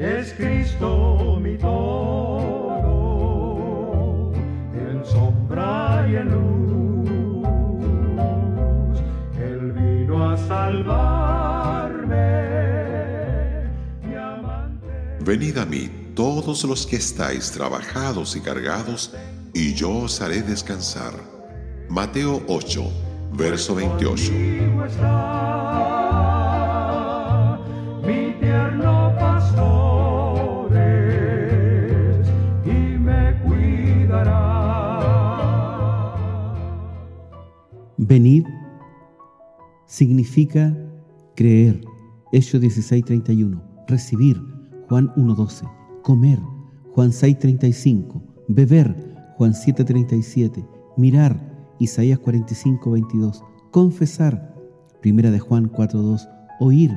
es Cristo mi todo, en sombra y en luz. Él vino a salvarme, mi amante. Venid a mí todos los que estáis trabajados y cargados, y yo os haré descansar. Mateo 8, verso 28. Venid significa creer, Hechos 16:31, recibir, Juan 1:12, comer, Juan 6:35, beber, Juan 7:37, mirar, Isaías 45:22, confesar, Primera de Juan 4:2, oír,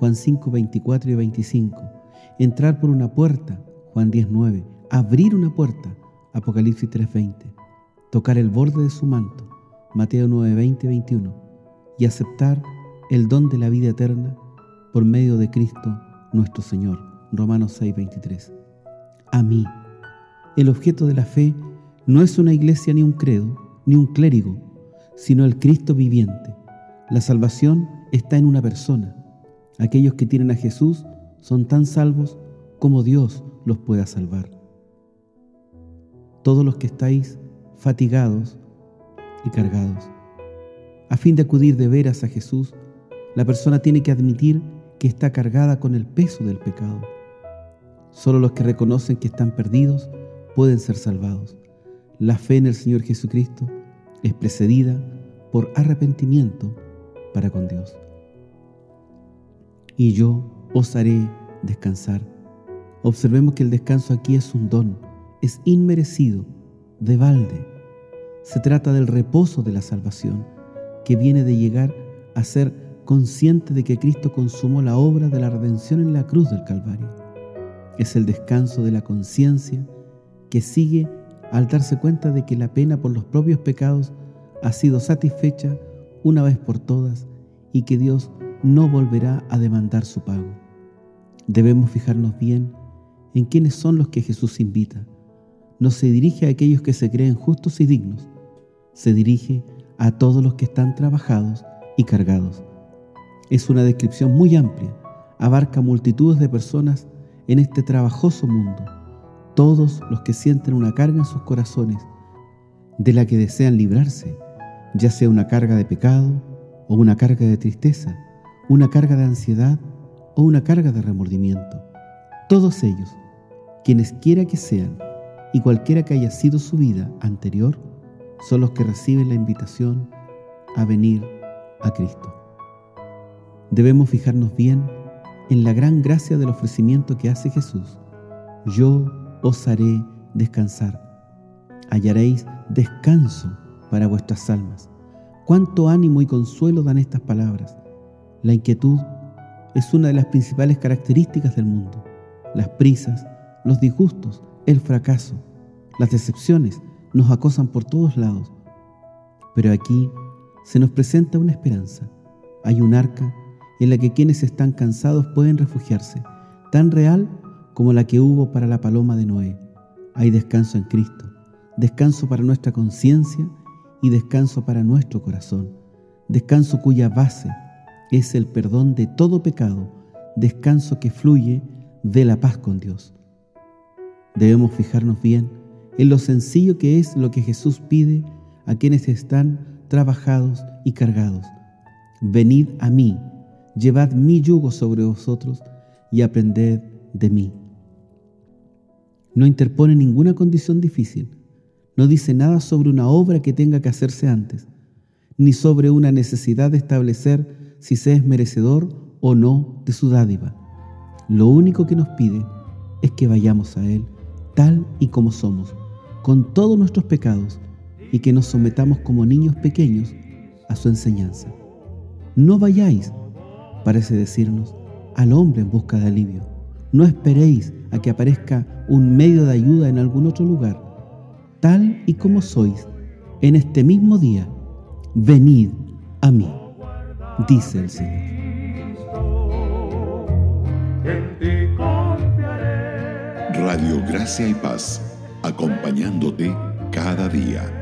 Juan 5:24 y 25, entrar por una puerta, Juan 10:9, abrir una puerta, Apocalipsis 3:20, tocar el borde de su manto, Mateo 9:20-21, y aceptar el don de la vida eterna por medio de Cristo nuestro Señor, Romanos 6:23. A mí, el objeto de la fe no es una iglesia ni un credo, ni un clérigo, sino el Cristo viviente. La salvación está en una persona. Aquellos que tienen a Jesús son tan salvos como Dios los pueda salvar. Todos los que estáis fatigados y cargados. A fin de acudir de veras a Jesús, la persona tiene que admitir que está cargada con el peso del pecado. Solo los que reconocen que están perdidos pueden ser salvados. La fe en el Señor Jesucristo es precedida por arrepentimiento para con Dios. Y yo os haré descansar. Observemos que el descanso aquí es un don, es inmerecido, de balde. Se trata del reposo de la salvación, que viene de llegar a ser consciente de que Cristo consumó la obra de la redención en la cruz del Calvario. Es el descanso de la conciencia que sigue al darse cuenta de que la pena por los propios pecados ha sido satisfecha una vez por todas y que Dios no volverá a demandar su pago. Debemos fijarnos bien en quiénes son los que Jesús invita. No se dirige a aquellos que se creen justos y dignos. Se dirige a todos los que están trabajados y cargados. Es una descripción muy amplia, abarca multitudes de personas en este trabajoso mundo, todos los que sienten una carga en sus corazones, de la que desean librarse, ya sea una carga de pecado o una carga de tristeza, una carga de ansiedad o una carga de remordimiento. Todos ellos, quienes quiera que sean y cualquiera que haya sido su vida anterior, son los que reciben la invitación a venir a Cristo. Debemos fijarnos bien en la gran gracia del ofrecimiento que hace Jesús. Yo os haré descansar. Hallaréis descanso para vuestras almas. Cuánto ánimo y consuelo dan estas palabras. La inquietud es una de las principales características del mundo. Las prisas, los disgustos, el fracaso, las decepciones nos acosan por todos lados. Pero aquí se nos presenta una esperanza. Hay un arca en la que quienes están cansados pueden refugiarse, tan real como la que hubo para la paloma de Noé. Hay descanso en Cristo, descanso para nuestra conciencia y descanso para nuestro corazón, descanso cuya base es el perdón de todo pecado, descanso que fluye de la paz con Dios. Debemos fijarnos bien en lo sencillo que es lo que Jesús pide a quienes están trabajados y cargados. Venid a mí, llevad mi yugo sobre vosotros y aprended de mí. No interpone ninguna condición difícil, no dice nada sobre una obra que tenga que hacerse antes, ni sobre una necesidad de establecer si se es merecedor o no de su dádiva. Lo único que nos pide es que vayamos a Él tal y como somos, con todos nuestros pecados, y que nos sometamos como niños pequeños a su enseñanza. No vayáis, parece decirnos, al hombre en busca de alivio. No esperéis a que aparezca un medio de ayuda en algún otro lugar. Tal y como sois, en este mismo día, venid a mí, dice el Señor. Radio Gracia y Paz, acompañándote cada día.